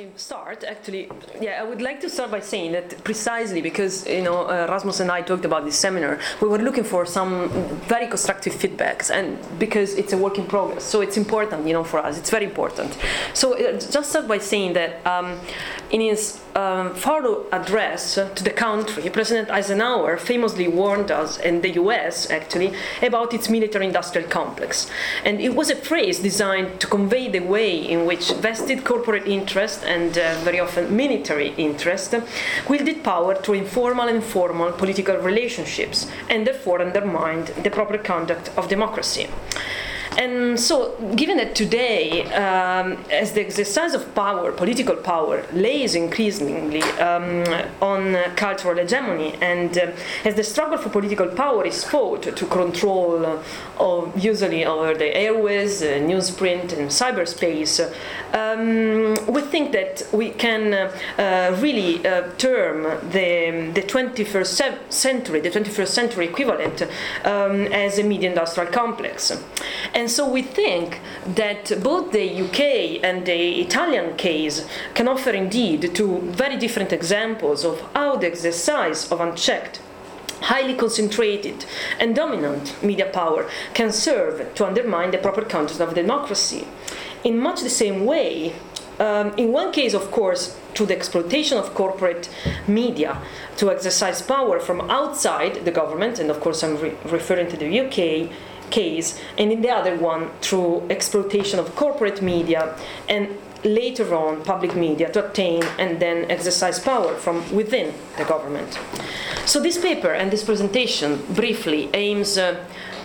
I start, actually, yeah, I would like to start by saying that precisely because, you know, Rasmus and I talked about this seminar, we were looking for some very constructive feedbacks, and because it's a work in progress, so it's important, you know, for us, it's very important. So just start by saying that in his farewell address to the country, President Eisenhower famously warned us, and the US actually, about its military-industrial complex. And it was a phrase designed to convey the way in which vested corporate interests and very often military interest, wielded power through informal and formal political relationships, and therefore undermined the proper conduct of democracy. And so, given that today, as the exercise of power, political power, lays increasingly on cultural hegemony, and as the struggle for political power is fought to control, usually over the airways, newsprint, and cyberspace, we think that we can really term the 21st century equivalent as a media-industrial complex. And so we think that both the UK and the Italian case can offer indeed two very different examples of how the exercise of unchecked, highly concentrated and dominant media power can serve to undermine the proper conduct of democracy. In much the same way, in one case, of course, to the exploitation of corporate media to exercise power from outside the government, and of course I'm referring to the UK case, and in the other one through exploitation of corporate media and later on public media to obtain and then exercise power from within the government. So this paper and this presentation briefly aims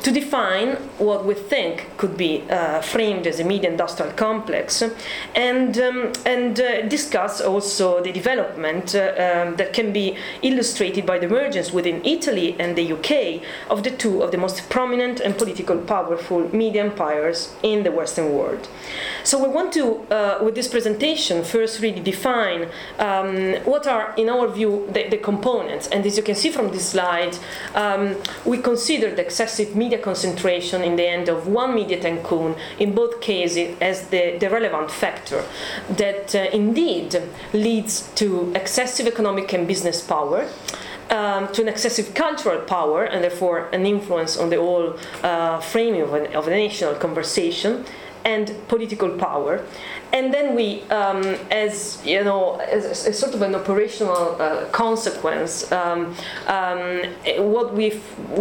to define what we think could be framed as a media-industrial complex, and discuss also the development that can be illustrated by the emergence within Italy and the UK of the two of the most prominent and political powerful media empires in the Western world. So we want to, with this presentation, first really define what are, in our view, the components. And as you can see from this slide, we consider the excessive media concentration in the end of one media tycoon in both cases as the relevant factor that indeed leads to excessive economic and business power, to an excessive cultural power and therefore an influence on the whole framing of a national conversation, and political power. And then we, as you know, as a sort of an operational consequence, what we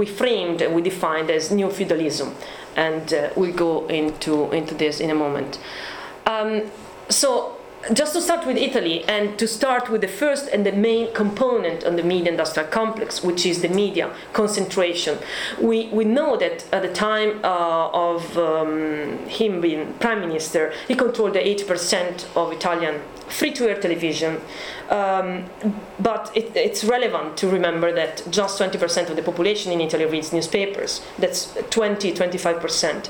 framed and we defined as neo-feudalism, and we'll go into this in a moment. So just to start with Italy, and to start with the first and the main component on the media-industrial complex, which is the media concentration. We know that at the time of him being prime minister, he controlled the 80% of Italian free-to-air television, but it's relevant to remember that just 20% of the population in Italy reads newspapers. That's 25%.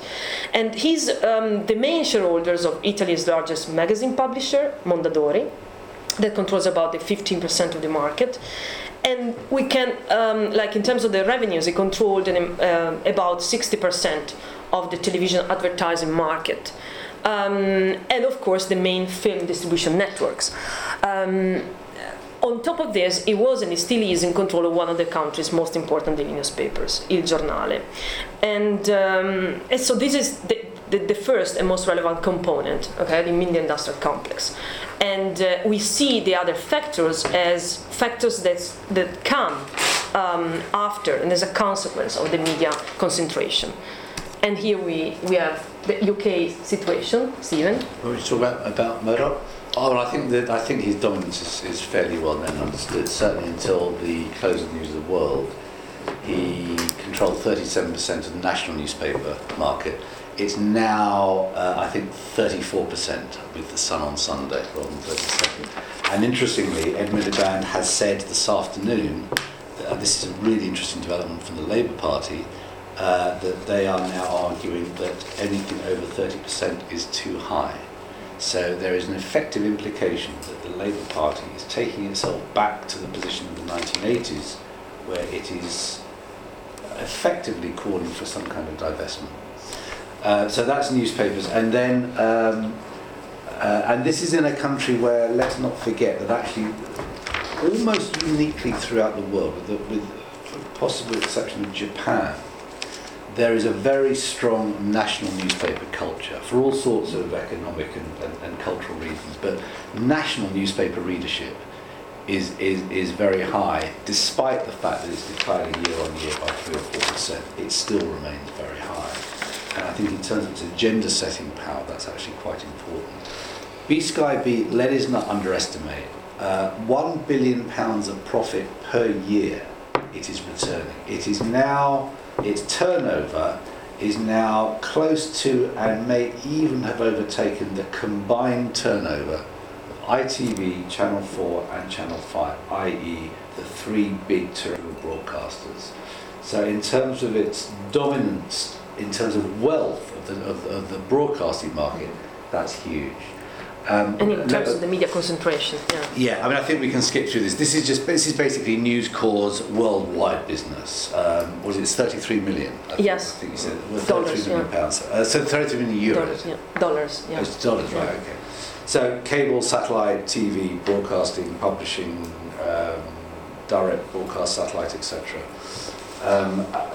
And he's the main shareholders of Italy's largest magazine publisher, Mondadori, that controls about the 15% of the market. And we can, like in terms of the revenues, he controlled about 60% of the television advertising market. And of course the main film distribution networks. On top of this, it was and it still is in control of one of the country's most important daily newspapers, Il Giornale. And so this is the first and most relevant component, okay, the media-industrial complex. And we see the other factors as factors that come after and as a consequence of the media concentration. And here we have the UK situation, Stephen. What were you talking about Murdoch? Oh, well, I think his dominance is fairly well known and understood. Certainly until the close of the News of the World, he controlled 37% of the national newspaper market. It's now, I think, 34% with the Sun on Sunday, rather than 37. And interestingly, Ed Miliband has said this afternoon, and this is a really interesting development from the Labour Party, that they are now arguing that anything over 30% is too high. So there is an effective implication that the Labour Party is taking itself back to the position of the 1980s, where it is effectively calling for some kind of divestment. So that's newspapers. And then And this is in a country where, let's not forget, that actually almost uniquely throughout the world, with possible exception of Japan, there is a very strong national newspaper culture for all sorts of economic and cultural reasons. But national newspaper readership is very high, despite the fact that it's declining year on year by 3 or 4%. It still remains very high. And I think in terms of its agenda setting power, that's actually quite important. B Sky B, let us not underestimate. £1 billion of profit per year it is returning. It is now, its turnover is now close to and may even have overtaken the combined turnover of ITV, Channel 4 and Channel 5, i.e. the three big terrestrial broadcasters. So in terms of its dominance, in terms of wealth of the broadcasting market, that's huge. And in terms of the media concentration, yeah. I mean, I think we can skip through this. This is basically News Corp's worldwide business. Was it 33 million? Yes. I think you said well, dollars. £33 million. So 33 million euros. Dollars. Yeah. Dollars, yeah. Oh, it's dollars, right? Yeah. Okay. So cable, satellite, TV, broadcasting, publishing, direct broadcast, satellite, etc.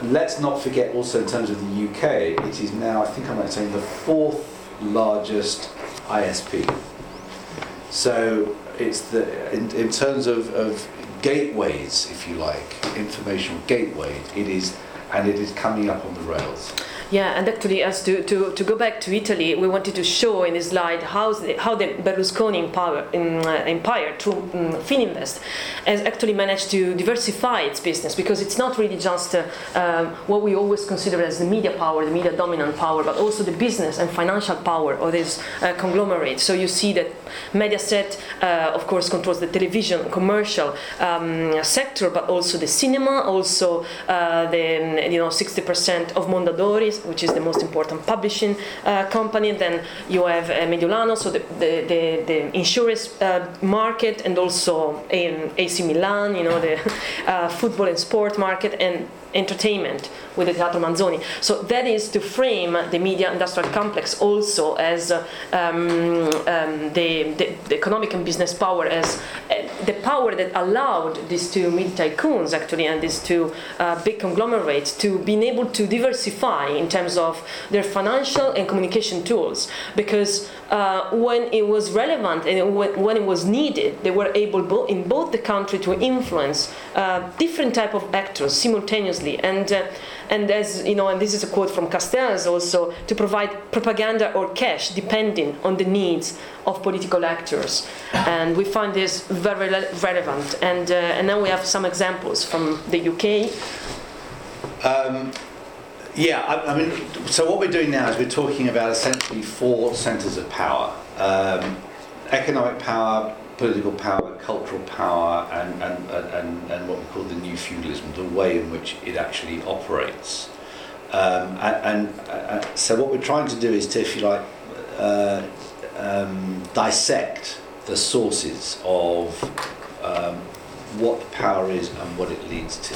Let's not forget also in terms of the UK, it is now, I think I might say, the fourth largest ISP. So it's the in terms of gateways, if you like, informational gateway, it is coming up on the rails. Yeah, and actually, as to go back to Italy, we wanted to show in this slide how the Berlusconi empire through Fininvest has actually managed to diversify its business, because it's not really just what we always consider as the media power, the media dominant power, but also the business and financial power of this conglomerate. So you see that Mediaset, of course, controls the television commercial sector, but also the cinema, also the 60% of Mondadori, which is the most important publishing company. Then you have Medulano, so the insurance market, and also AC Milan, the football and sport market, and entertainment with the Teatro Manzoni. So that is to frame the media industrial complex also as the economic and business power, as the power that allowed these two media tycoons actually and these two big conglomerates to be able to diversify in terms of their financial and communication tools, because when it was relevant and when it was needed, they were able in both the country to influence different type of actors simultaneously. And as you know, and this is a quote from Castells also, to provide propaganda or cash depending on the needs of political actors. And we find this very relevant. And now we have some examples from the UK. I mean, so what we're doing now is we're talking about essentially four centres of power: economic power, political power, cultural power, and what we call the new feudalism, the way in which it actually operates. So what we're trying to do is to, if you like, dissect the sources of what power is and what it leads to.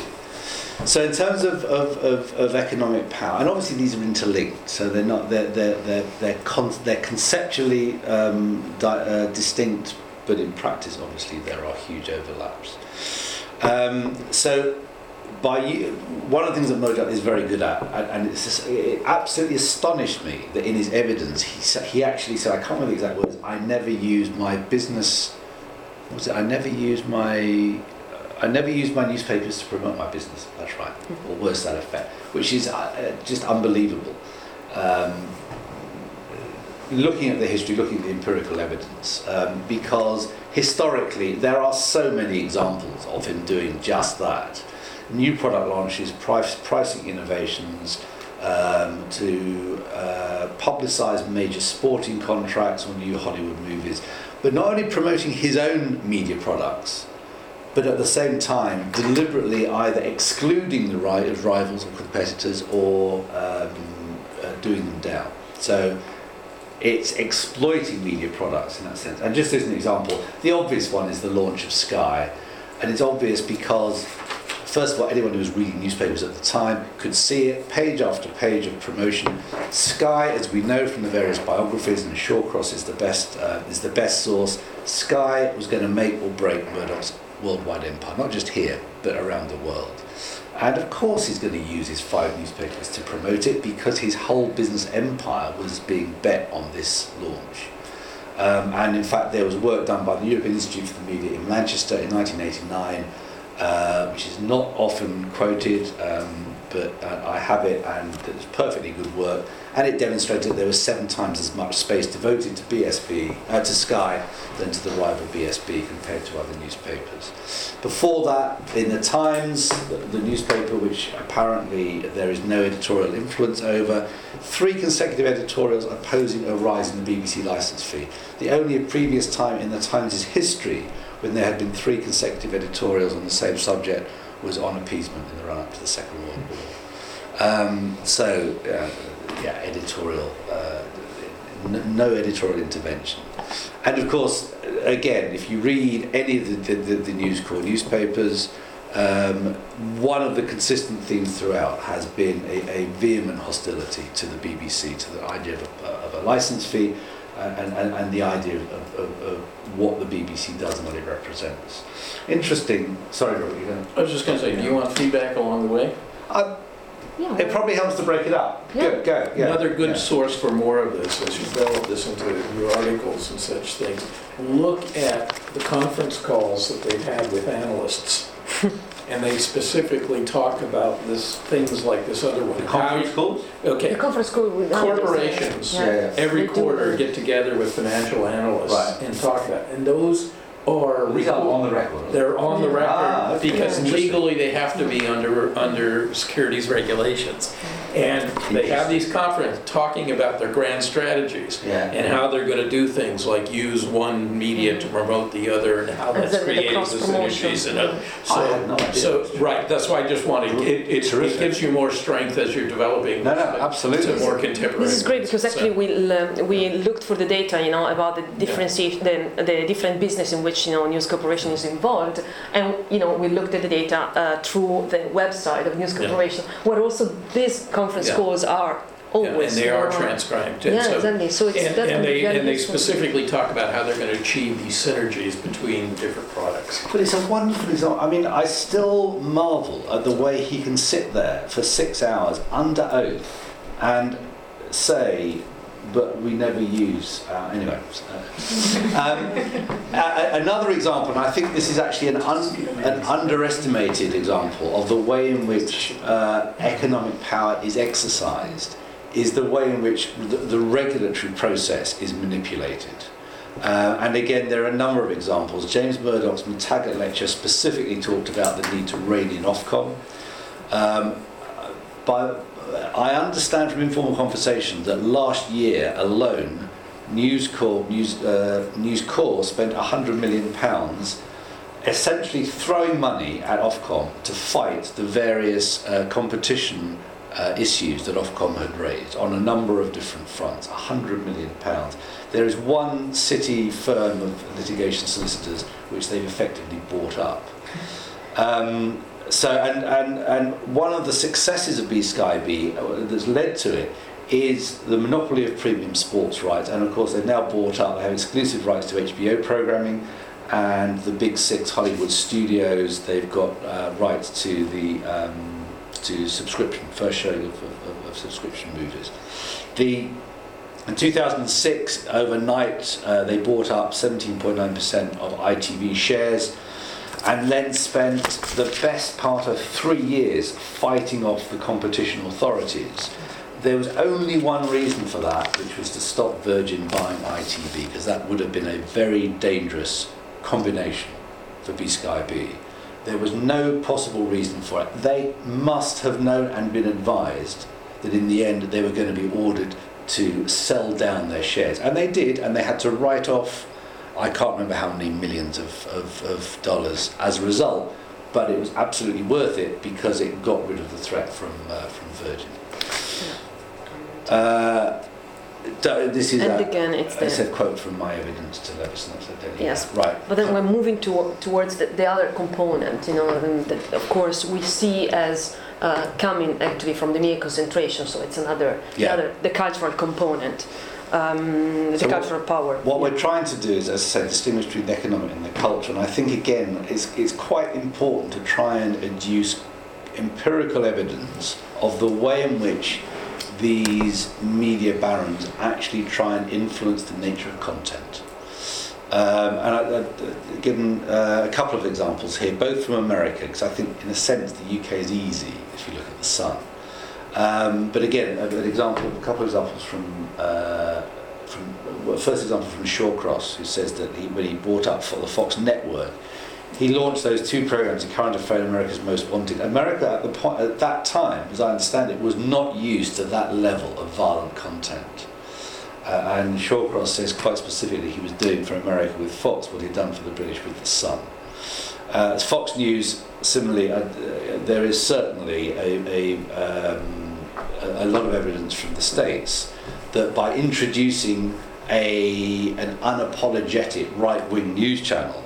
So in terms of economic power, and obviously these are interlinked, so they're conceptually distinct. But in practice, obviously, there are huge overlaps. So, one of the things that Murdoch is very good at, and it absolutely astonished me that in his evidence, he actually said, I can't remember the exact words, I never used my newspapers to promote my business. That's right, or worse that effect, which is just unbelievable. Looking at the history, looking at the empirical evidence, because historically there are so many examples of him doing just that. New product launches, pricing innovations, to publicise major sporting contracts or new Hollywood movies, but not only promoting his own media products, but at the same time deliberately either excluding the rivals or competitors or doing them down. So it's exploiting media products in that sense. And just as an example, the obvious one is the launch of Sky. And it's obvious because First of all, anyone who was reading newspapers at the time could see it, page after page of promotion. Sky, as we know from the various biographies, and Shawcross is the best source. Sky was going to make or break Murdoch's worldwide empire, not just here, but around the world. And of course he's going to use his 5 newspapers to promote it, because his whole business empire was being bet on this launch. And in fact there was work done by the European Institute for the Media in Manchester in 1989, which is not often quoted, but I have it, and it's perfectly good work, and it demonstrated that there was 7 times as much space devoted to Sky than to the rival BSB compared to other newspapers. Before that, in the Times, the newspaper which apparently there is no editorial influence over, 3 consecutive editorials opposing a rise in the BBC licence fee. The only previous time in the Times' history when there had been 3 consecutive editorials on the same subject was on appeasement in the run-up to the Second World War. No editorial intervention. And of course, again, if you read any of the News Corp newspapers, one of the consistent themes throughout has been a vehement hostility to the BBC, to the idea of a licence fee, and the idea of what the BBC does and what it represents. Interesting. Sorry, Robert, you know. I was just going to say, do you want feedback along the way? Yeah. It probably helps to break it up. Yeah. Go. Yeah. Another good source for more of this, as you develop this into your articles and such things, look at the conference calls that they've had with analysts. And they specifically talk about things like this other one. The conference calls? Okay. The conference call with corporations every quarter get together with financial analysts and talk that. And those are on the record. They're on the record because legally they have to be under securities regulations. And they have these conferences talking about their grand strategies and how they're going to do things like use one media to promote the other, and how that's creating the synergies. That's why I just wanted it gives you more strength as you're developing. Absolutely. More contemporary. This is great because actually we looked for the data, about the different business in which News Corporation is involved, and we looked at the data through the website of News Corporation, where also this conference calls are always, and they are transcribed. And they specifically talk about how they're going to achieve these synergies between different products. But it's a wonderful example. I mean, I still marvel at the way he can sit there for 6 hours under oath and say, "But we never use." Another example, and I think this is actually an underestimated example of the way in which economic power is exercised, is the way in which the regulatory process is manipulated. And again, there are a number of examples. James Murdoch's MacTaggart Lecture specifically talked about the need to rein in Ofcom. I understand from informal conversations that last year alone, News Corp spent £100 million essentially throwing money at Ofcom to fight the various competition issues that Ofcom had raised on a number of different fronts. £100 million. There is one city firm of litigation solicitors which they've effectively bought up. So one of the successes of B Sky B that's led to it is the monopoly of premium sports rights, and of course they've now bought up, they have exclusive rights to HBO programming and the Big Six Hollywood studios. They've got rights to the first showing of subscription movies. In 2006, overnight, they bought up 17.9% of ITV shares. And then spent the best part of 3 years fighting off the competition authorities. There was only one reason for that, which was to stop Virgin buying ITV, because that would have been a very dangerous combination for B Sky B. There was no possible reason for it. They must have known and been advised that in the end they were going to be ordered to sell down their shares. And they did, and they had to write off I can't remember how many millions of dollars as a result, but it was absolutely worth it because it got rid of the threat from Virgin. This is again, it's there. I said quote from my evidence to Leveson. Yes, right. But then we're moving towards the other component, you know, and that of course we see as coming actually from the media concentration. So it's another, the cultural component, the cultural power. What we're trying to do is, as I say, distinguish between the economic and the culture. And I think again, it's quite important to try and adduce empirical evidence of the way in which these media barons actually try and influence the nature of content. And I've given a couple of examples here, both from America, because I think in a sense the UK is easy if you look at the Sun. But again, a couple of examples from Shawcross, who says that when he bought up for the Fox network, he launched those two programs, The Current Affair and America's Most Wanted. America at that time, as I understand it, was not used to that level of violent content. And Shawcross says quite specifically he was doing for America with Fox what he'd done for the British with The Sun. As Fox News, similarly, there is certainly a lot of evidence from the States that by introducing an unapologetic right-wing news channel,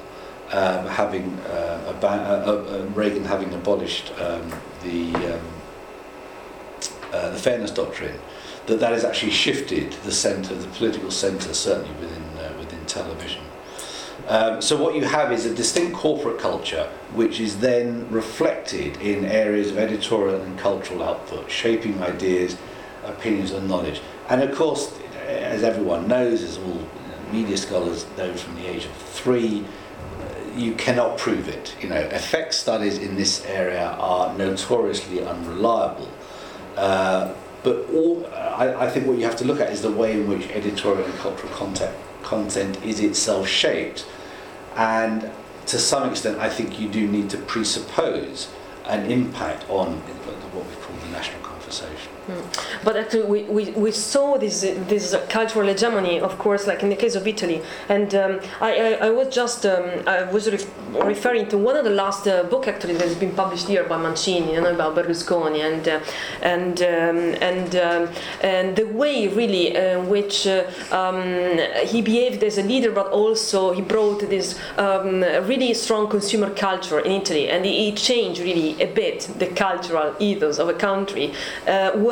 Reagan having abolished the fairness doctrine, that has actually shifted the political centre, certainly within television. So what you have is a distinct corporate culture, which is then reflected in areas of editorial and cultural output, shaping ideas, opinions, and knowledge. And of course, as everyone knows, as all media scholars know from the age of three, you cannot prove it. You know, effect studies in this area are notoriously unreliable. But I think what you have to look at is the way in which editorial and cultural content is itself shaped. And to some extent, I think you do need to presuppose an impact on what we call the national conversation. Mm. But actually, we saw this cultural hegemony, of course, like in the case of Italy. And I was referring to one of the last book actually that's been published here by Mancini, you know, about Berlusconi, and the way really which he behaved as a leader, but also he brought this really strong consumer culture in Italy, and he changed really a bit the cultural ethos of a country.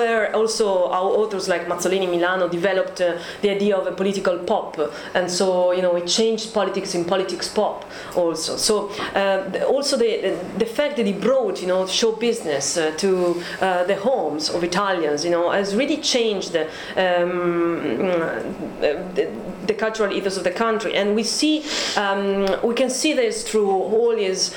Where also our authors like Mazzolini, Milano developed the idea of a political pop, and so you know it changed politics in politics pop also. So also the fact that he brought show business to the homes of Italians has really changed the cultural ethos of the country, and we can see this through all his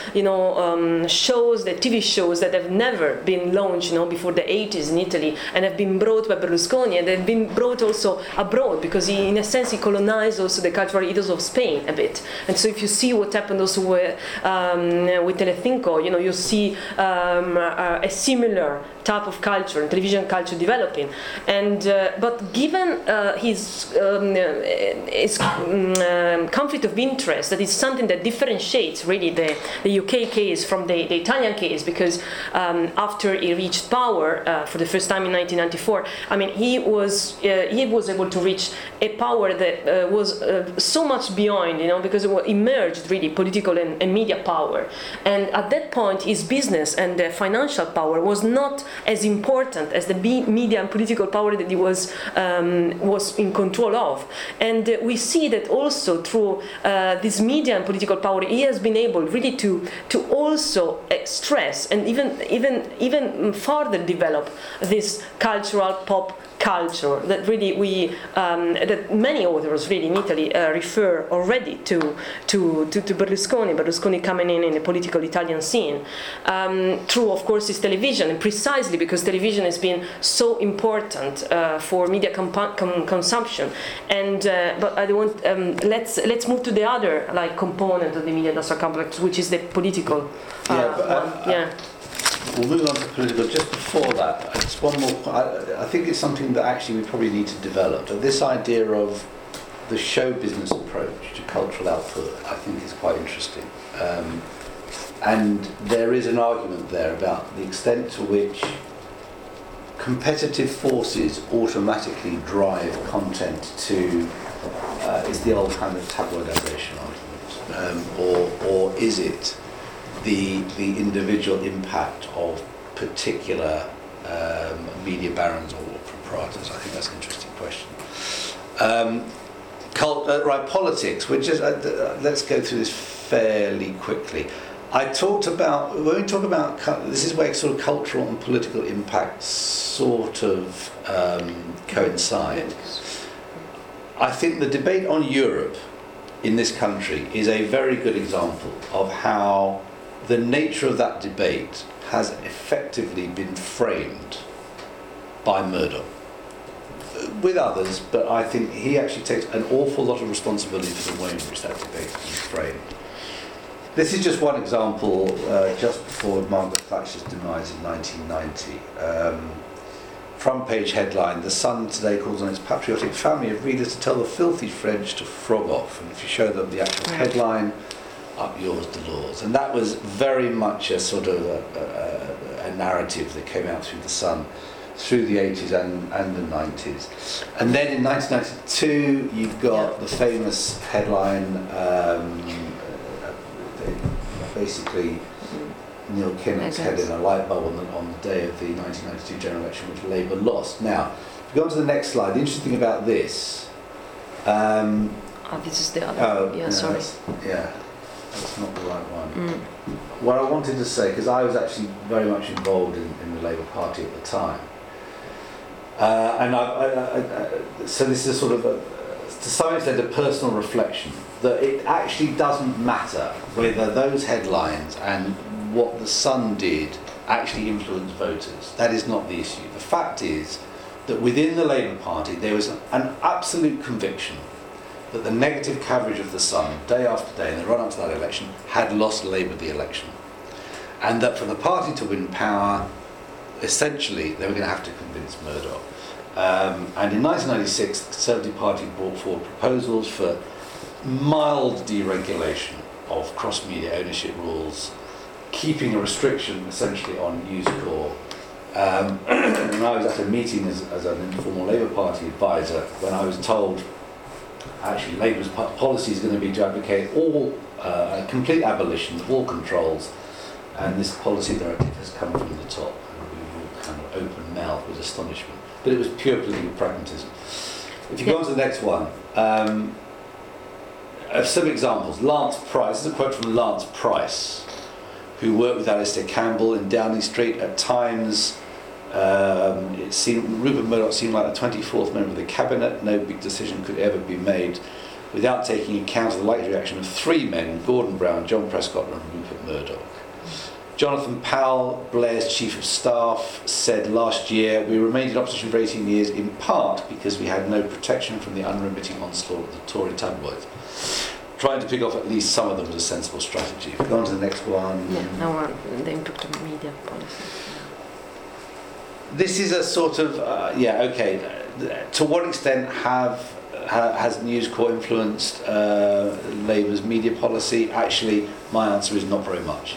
shows, the TV shows that have never been launched before the 80s. In Italy, and have been brought by Berlusconi, and they've been brought also abroad because he, in a sense, he colonized also the cultural ethos of Spain a bit. And so, if you see what happened also with Telecinco, you see a similar type of culture, television culture developing. And but given his conflict of interest, that is something that differentiates really the UK case from the Italian case, because after he reached power for the first time in 1994, I mean, he was able to reach a power that was so much beyond, because it emerged really political and media power. And at that point, his business and the financial power was not as important as the media and political power that he was in control of. And we see that also through this media and political power, he has been able really to also stress and even further develop this cultural pop culture that really that many authors really in Italy refer already to Berlusconi coming in the political Italian scene through, of course, his television, and precisely because television has been so important for media consumption. And but I don't want let's move to the other component of the media industrial complex, which is the political. We'll move on to political. Just before that, just one more. I think it's something that actually we probably need to develop. This idea of the show business approach to cultural output, I think, is quite interesting. And there is an argument there about the extent to which competitive forces automatically drive content to, is the old kind of tabloidization argument, or is it the individual impact of particular media barons or proprietors? I think that's an interesting question. Politics, which is, let's go through this fairly quickly. I talked about, when we talk about, this is where sort of cultural and political impacts sort of coincide. I think the debate on Europe in this country is a very good example of how the nature of that debate has effectively been framed by Murdoch, with others, but I think he actually takes an awful lot of responsibility for the way in which that debate is framed. This is just one example, just before Margaret Thatcher's demise in 1990. Front page headline, The Sun today calls on its patriotic family of readers to tell the filthy French to frog off. And if you show them the actual headline, up yours the laws. And that was very much a sort of a narrative that came out through The Sun through the 80s and the 90s. And then in 1992, you've got the famous headline, basically Neil Kinnock's head in a light bulb on the day of the 1992 general election, which Labour lost. Now, if we go on to the next slide, the interesting thing about this... this is the other one. Yeah, no, sorry. That's not the right one. Mm. What I wanted to say, because I was actually very much involved in the Labour Party at the time, so this is sort of, to some extent, a personal reflection that it actually doesn't matter whether those headlines and what the Sun did actually influenced voters. That is not the issue. The fact is that within the Labour Party there was an absolute conviction that the negative coverage of the Sun, day after day, in the run-up to that election, had lost Labour the election. And that for the party to win power, essentially, they were going to have to convince Murdoch. And in 1996, the Conservative Party brought forward proposals for mild deregulation of cross-media ownership rules, keeping a restriction, essentially, on News Corp. And I was at a meeting as an informal Labour Party advisor when I was told, actually, Labour's policy is going to be to advocate complete abolition of all controls, and this policy directive has come from the top. And we were all kind of open-mouthed with astonishment. But it was pure political pragmatism. If you go on to the next one, some examples. Lance Price, this is a quote from Lance Price, who worked with Alistair Campbell in Downing Street. At times, Rupert Murdoch seemed like the 24th member of the cabinet. No big decision could ever be made without taking account of the likely reaction of three men, Gordon Brown, John Prescott and Rupert Murdoch. Jonathan Powell, Blair's chief of staff, said last year, "We remained in opposition for 18 years in part because we had no protection from the unremitting onslaught of the Tory tabloids." Trying to pick off at least some of them was a sensible strategy. If we go on to the next one. Yeah, now the impact of media policy. This is a sort of, to what extent has News Corp influenced Labour's media policy? Actually, my answer is not very much,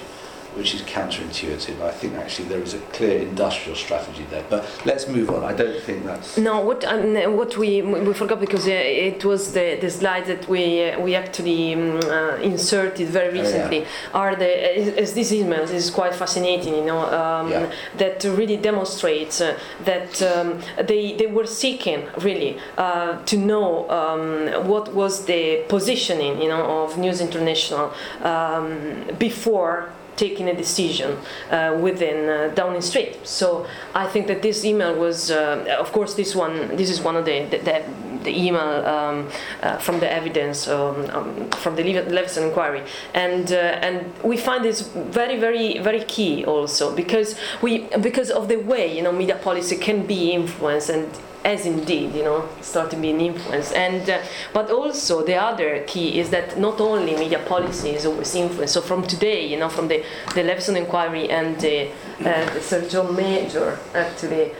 which is counterintuitive. I think actually there is a clear industrial strategy there. But let's move on. I don't think that's... No, what we forgot, because it was the slide that we actually inserted very recently, are these emails. This is quite fascinating, that really demonstrates that they were seeking really to know what was the positioning, of News International before taking a decision within Downing Street. So I think that this email was, of course, this is one of the email from the evidence from the Leveson inquiry, and we find this very, very, very key also because of the way media policy can be influenced and. As indeed, start to be an influence, but also the other key is that not only media policy is always influenced. So from today, from the Leveson inquiry and the Sir John Major actually.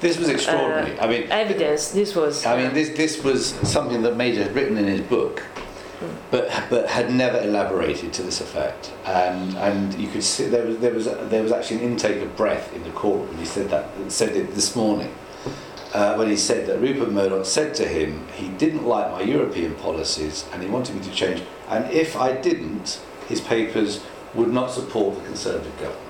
This was extraordinary. Evidence. This was. This was something that Major had written in his book, but had never elaborated to this effect. And you could see there was actually an intake of breath in the courtroom. He said it this morning when he said that Rupert Murdoch said to him he didn't like my European policies and he wanted me to change. And if I didn't, his papers would not support the Conservative government.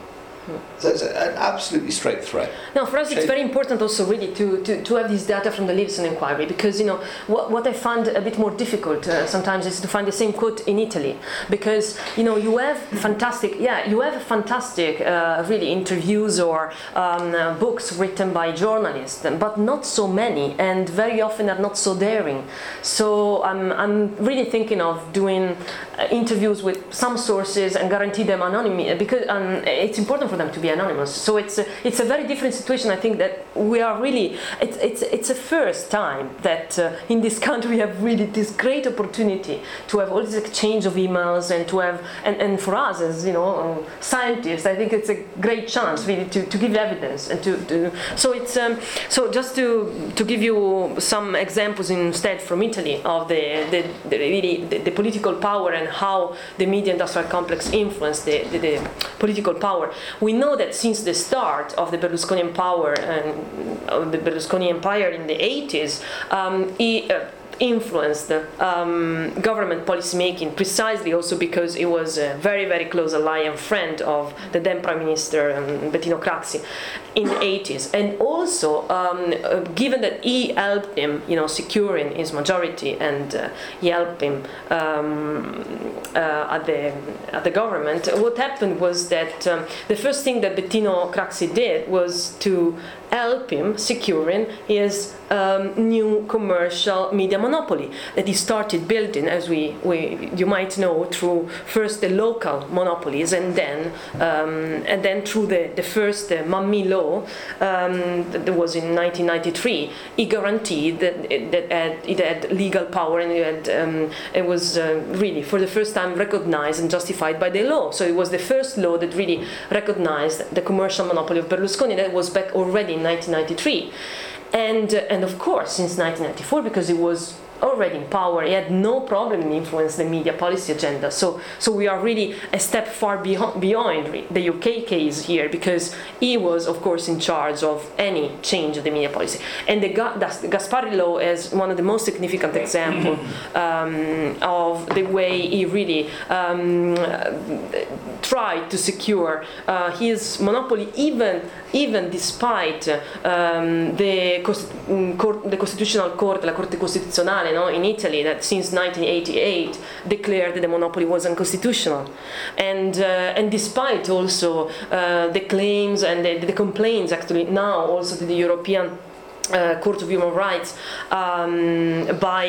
So it's an absolutely straight threat. Now, for us, it's very important also really to have this data from the Leveson inquiry, because, you know, what I found a bit more difficult sometimes is to find the same quote in Italy, because, you know, you have fantastic, really interviews or books written by journalists, but not so many, and very often are not so daring. So I'm really thinking of doing interviews with some sources and guarantee them anonymity, because it's important for them to be anonymous. So it's a very different situation. I think that we are really, it's the first time that in this country we have really this great opportunity to have all this exchange of emails, and to have, and for us as, you know, scientists, I think it's a great chance really to give evidence and to so it's so just to give you some examples instead from Italy of the political power and how the media industrial complex influenced the political power. We know that since the start of the Berlusconi power and of the Berlusconi empire in the 80s, he influenced government policymaking, precisely also because he was a very, very close ally and friend of the then Prime Minister Bettino Craxi in the 80s, and also given that he helped him, you know, securing his majority, and he helped him at the government. What happened was that the first thing that Bettino Craxi did was to help him securing his new commercial media monopoly that he started building, as you might know, through first the local monopolies, and then through the first Mammi law that was in 1993. He guaranteed that it had legal power, and it was really for the first time recognized and justified by the law. So it was the first law that really recognized the commercial monopoly of Berlusconi. That was back already in 1993. And of course, since 1994, because he was already in power, he had no problem in influencing the media policy agenda. So we are really a step far beyond the UK case here, because he was, of course, in charge of any change of the media policy. And the Gasparri Law is one of the most significant examples of the way he really tried to secure his monopoly, even despite the Constitutional Court, la Corte Costituzionale, no, in Italy, that since 1988 declared that the monopoly was unconstitutional, and despite also the claims and the complaints actually now also to the European Court of Human Rights by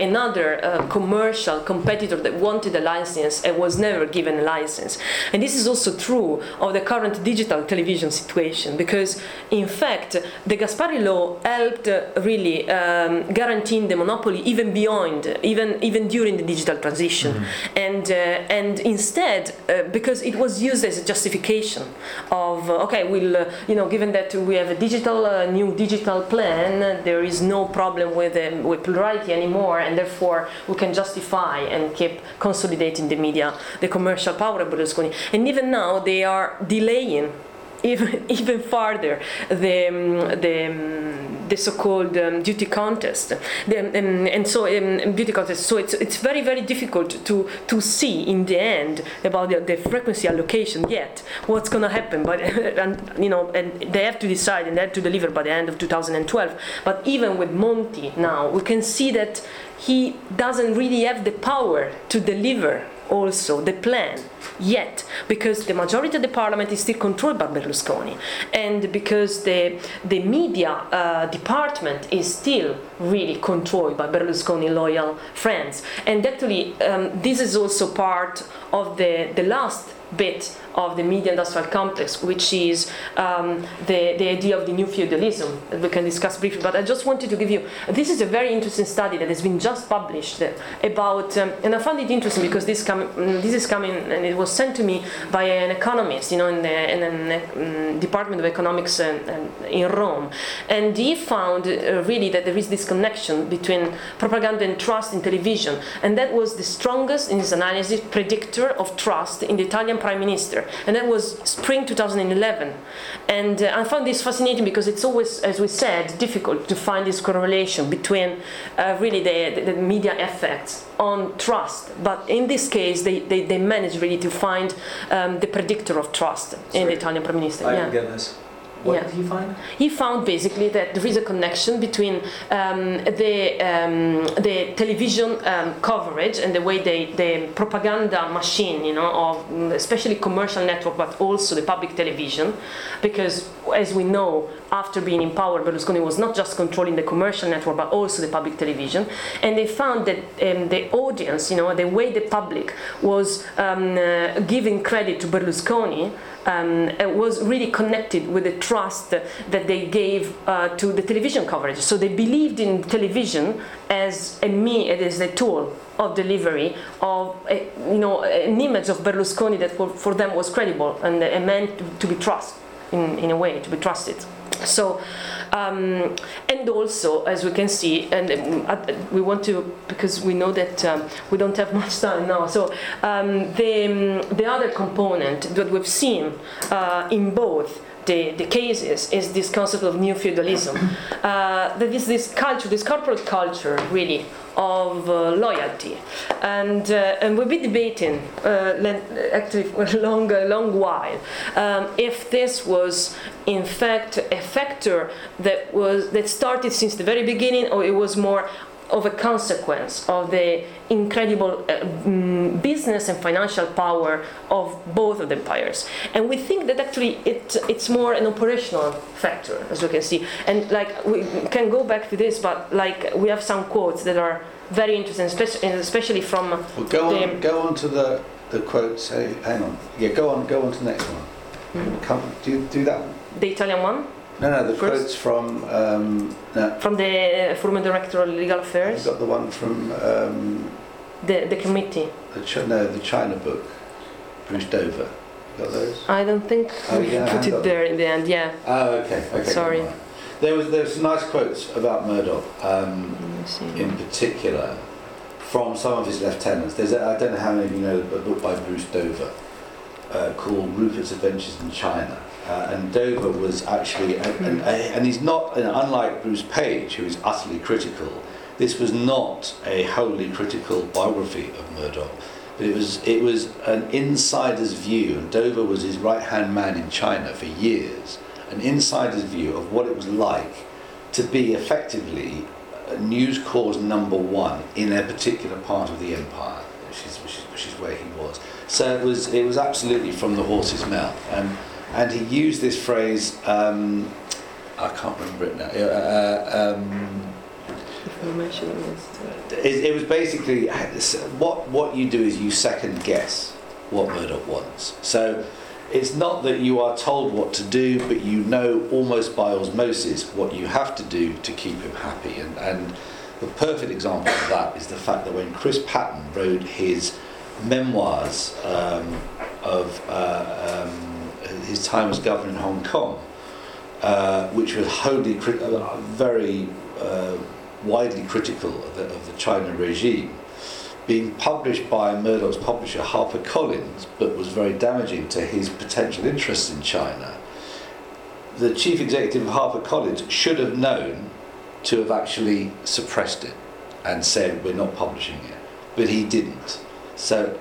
another commercial competitor that wanted a license and was never given a license. And this is also true of the current digital television situation, because in fact the Gasparri Law helped really guaranteeing the monopoly even during the digital transition. Mm-hmm. And instead, because it was used as a justification of given that we have a digital new digital plan, there is no problem with plurality anymore, and therefore we can justify and keep consolidating the media, the commercial power of Berlusconi. And even now they are delaying even farther the so-called beauty contest, beauty contest. So it's very, very difficult to see in the end about the frequency allocation yet what's going to happen. But and they have to decide, and they have to deliver by the end of 2012. But even with Monti now, we can see that he doesn't really have the power to deliver also the plan yet, because the majority of the parliament is still controlled by Berlusconi, and because the media department is still really controlled by Berlusconi loyal friends. And actually this is also part of the last bit of the media industrial complex, which is the idea of the new feudalism that we can discuss briefly. But I just wanted to give you, this is a very interesting study that has been just published about, and I found it interesting because this is coming, and it was sent to me by an economist, you know, in the Department of Economics in Rome, and he found really that there is this connection between propaganda and trust in television, and that was the strongest in his analysis predictor of trust in the Italian Prime Minister, and that was spring 2011. And I found this fascinating because it's always, as we said, difficult to find this correlation between really the media effects on trust, but in this case they managed really to find the predictor of trust in the Italian Prime Minister. I didn't get this. What did he find? He found basically that there is a connection between the television coverage and the way the propaganda machine, you know, of especially commercial network, but also the public television, because as we know, after being in power, Berlusconi was not just controlling the commercial network, but also the public television. And they found that the audience, you know, the way the public was giving credit to Berlusconi, it was really connected with the trust that they gave to the television coverage. So they believed in television as a tool of delivery of an image of Berlusconi that for them was credible and meant to be trusted in a way, to be trusted. So, and also, as we can see, and we want to, because we know that we don't have much time now, so the other component that we've seen in both the cases is this concept of new feudalism. That is this culture, this corporate culture, really, of loyalty, and we've been debating actually for a long while if this was in fact a factor that started since the very beginning, or it was more of a consequence of the incredible business and financial power of both of the empires. And we think that actually it's more an operational factor, as you can see. And like we can go back to this, but like we have some quotes that are very interesting, especially from. Well, go on to the quotes. Hey, hang on. Yeah, go on to the next one. Mm-hmm. Do that one. The Italian one. No, the first quotes from the former director of legal affairs. You got the one from the committee. The China book, Bruce Dover. You got those? I don't think put it there in the end. Yeah. Oh, okay. Sorry. There was some nice quotes about Murdoch, in particular, from some of his lieutenants. I don't know how many of you know a book by Bruce Dover called Rupert's Adventures in China. And Dover was actually, and he's not, unlike Bruce Page, who is utterly critical, this was not a wholly critical biography of Murdoch, but it was an insider's view, and Dover was his right-hand man in China for years, an insider's view of what it was like to be effectively News Corp's #1 in a particular part of the empire, which is where he was. So it was absolutely from the horse's mouth. And he used this phrase, I can't remember it now. It was basically, what you do is you second guess what Murdoch wants. So it's not that you are told what to do, but you know almost by osmosis what you have to do to keep him happy. And the perfect example of that is the fact that when Chris Patton wrote his memoirs of his time as governor in Hong Kong, which was very widely critical of the China regime, being published by Murdoch's publisher HarperCollins, but was very damaging to his potential interests in China. The chief executive of HarperCollins should have known to have actually suppressed it and said, we're not publishing it, but he didn't. So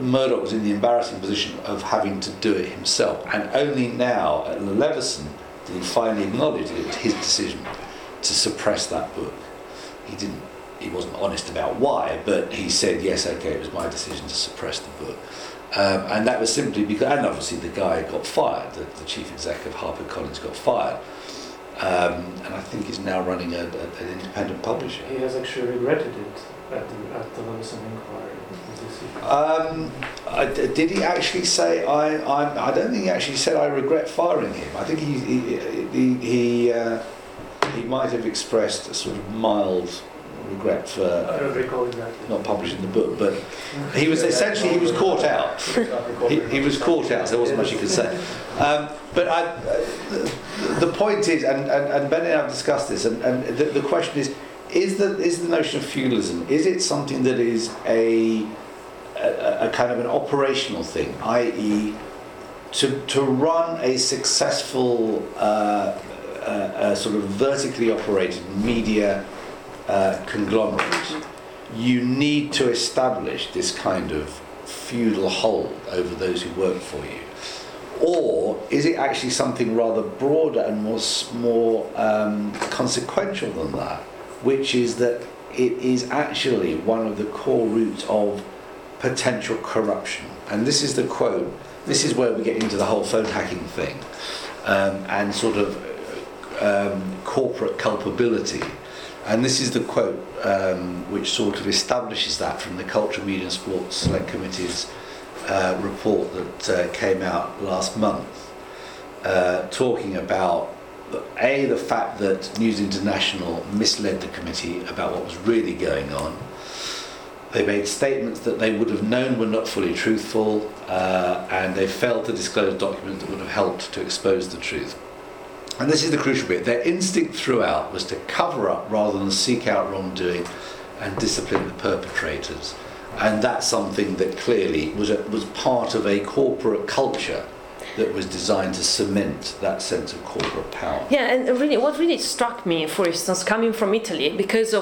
Murdoch was in the embarrassing position of having to do it himself, and only now at Leveson did he finally acknowledge that it was his decision to suppress that book. He wasn't honest about why, but he said, yes, okay, it was my decision to suppress the book. And that was simply because, and obviously the guy got fired, the chief executive of HarperCollins got fired, and I think he's now running an independent publisher. He has actually regretted it at the Leveson inquiry. Did he actually say, I don't think he actually said, I regret firing him. I think he might have expressed a sort of mild regret for not publishing the book, but he was essentially, he was caught out. He was caught out, so there wasn't much you could say. But the point is, and Ben and I have discussed this, and the question is the notion of feudalism, is it something that is a kind of an operational thing, i.e. to run a successful a sort of vertically operated media conglomerate, you need to establish this kind of feudal hold over those who work for you? Or is it actually something rather broader and more consequential than that, which is that it is actually one of the core roots of potential corruption? And this is the quote, this is where we get into the whole phone hacking thing and sort of corporate culpability. And this is the quote which sort of establishes that from the Culture, Media and Sports Select Committee's report that came out last month, talking about the fact that News International misled the committee about what was really going on. They made statements that they would have known were not fully truthful, and they failed to disclose documents that would have helped to expose the truth. And this is the crucial bit. Their instinct throughout was to cover up rather than seek out wrongdoing and discipline the perpetrators. And that's something that clearly was part of a corporate culture that was designed to cement that sense of corporate power. Yeah, and really, what really struck me, for instance, coming from Italy, because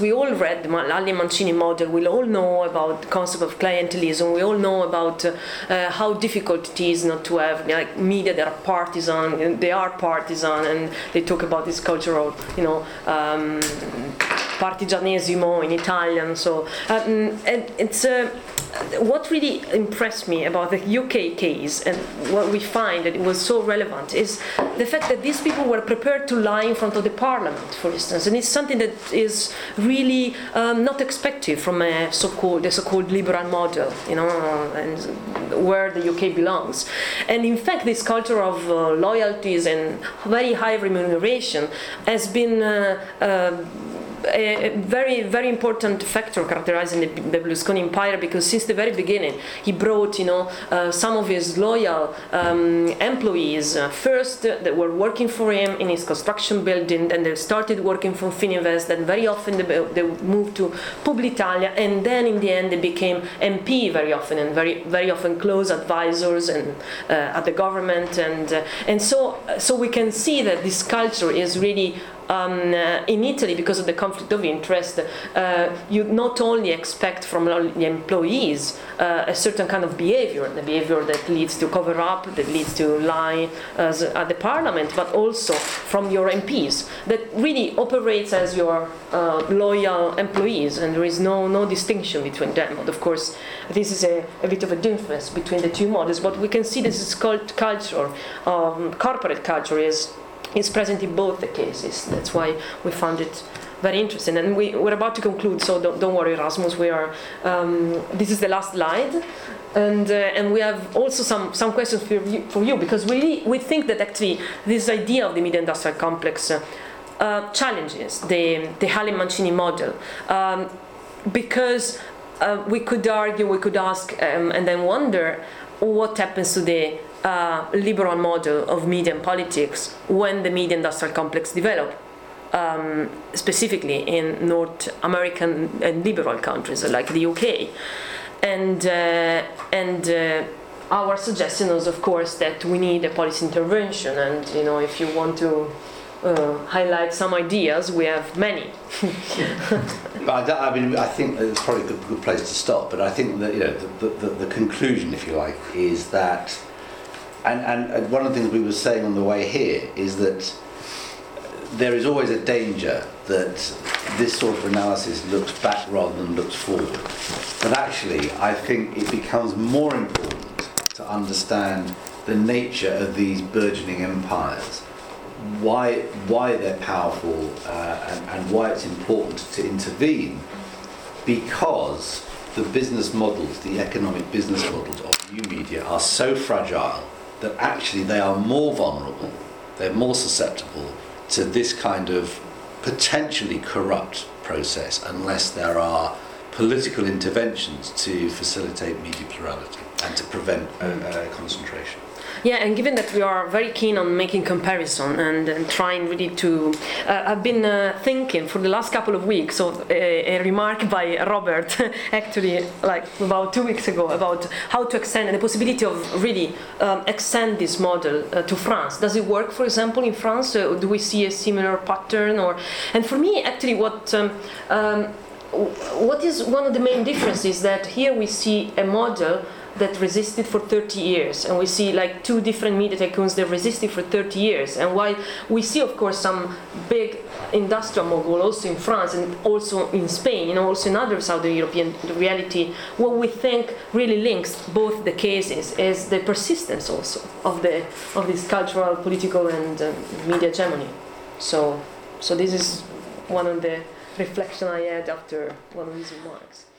we all read the Lally Mancini model, we all know about the concept of clientelism, we all know about how difficult it is not to have media that are partisan. They are partisan, and they talk about this cultural, partigianesimo in Italian. So, and it's what really impressed me about the UK case and what we find that it was so relevant is the fact that these people were prepared to lie in front of the parliament, for instance, and it's something that is really not expected from the so-called liberal model, and where the UK belongs. And in fact, this culture of loyalties and very high remuneration has been a very, very important factor characterizing the Berlusconi empire, because since the very beginning he brought, some of his loyal employees first that were working for him in his construction building, and they started working for Fininvest, and very often they moved to Publitalia, and then in the end they became MP very often, and very, very often close advisors and at the government, and so we can see that this culture is really. In Italy, because of the conflict of interest, you not only expect from the employees a certain kind of behavior, the behavior that leads to cover up, that leads to lie at the parliament, but also from your MPs that really operates as your loyal employees, and there is no distinction between them. And of course, this is a bit of a difference between the two models, but we can see this is called culture, corporate culture is present in both the cases. That's why we found it very interesting. And we're about to conclude, so don't worry, Rasmus. We are. This is the last slide, and we have also some questions for you because we think that actually this idea of the media industrial complex challenges the Halley Mancini model, because we could argue, we could ask, and then wonder what happens to the liberal model of media and politics when the media industrial complex developed, specifically in North American and liberal countries like the UK. And our suggestion was, of course, that we need a policy intervention, and if you want to highlight some ideas, we have many. I think it's probably a good place to stop, but I think that the conclusion, if you like, is that And one of the things we were saying on the way here is that there is always a danger that this sort of analysis looks back rather than looks forward. But actually, I think it becomes more important to understand the nature of these burgeoning empires, why they're powerful, and why it's important to intervene, because the business models, the economic business models of new media are so fragile that actually they are more vulnerable, they're more susceptible to this kind of potentially corrupt process unless there are political interventions to facilitate media plurality and to prevent concentration. Yeah, and given that we are very keen on making comparison and trying really to... I've been thinking for the last couple of weeks of a remark by Robert, actually, like about 2 weeks ago, about how to extend, the possibility of really extend this model to France. Does it work, for example, in France? Do we see a similar pattern? Or, and for me, actually, what is one of the main differences that here we see a model that resisted for 30 years, and we see like two different media tycoons that resisted for 30 years. And while we see, of course, some big industrial mogul also in France and also in Spain, and also in other Southern European reality, what we think really links both the cases is the persistence also of this cultural, political, and media hegemony. So this is one of the reflections I had after one of these remarks.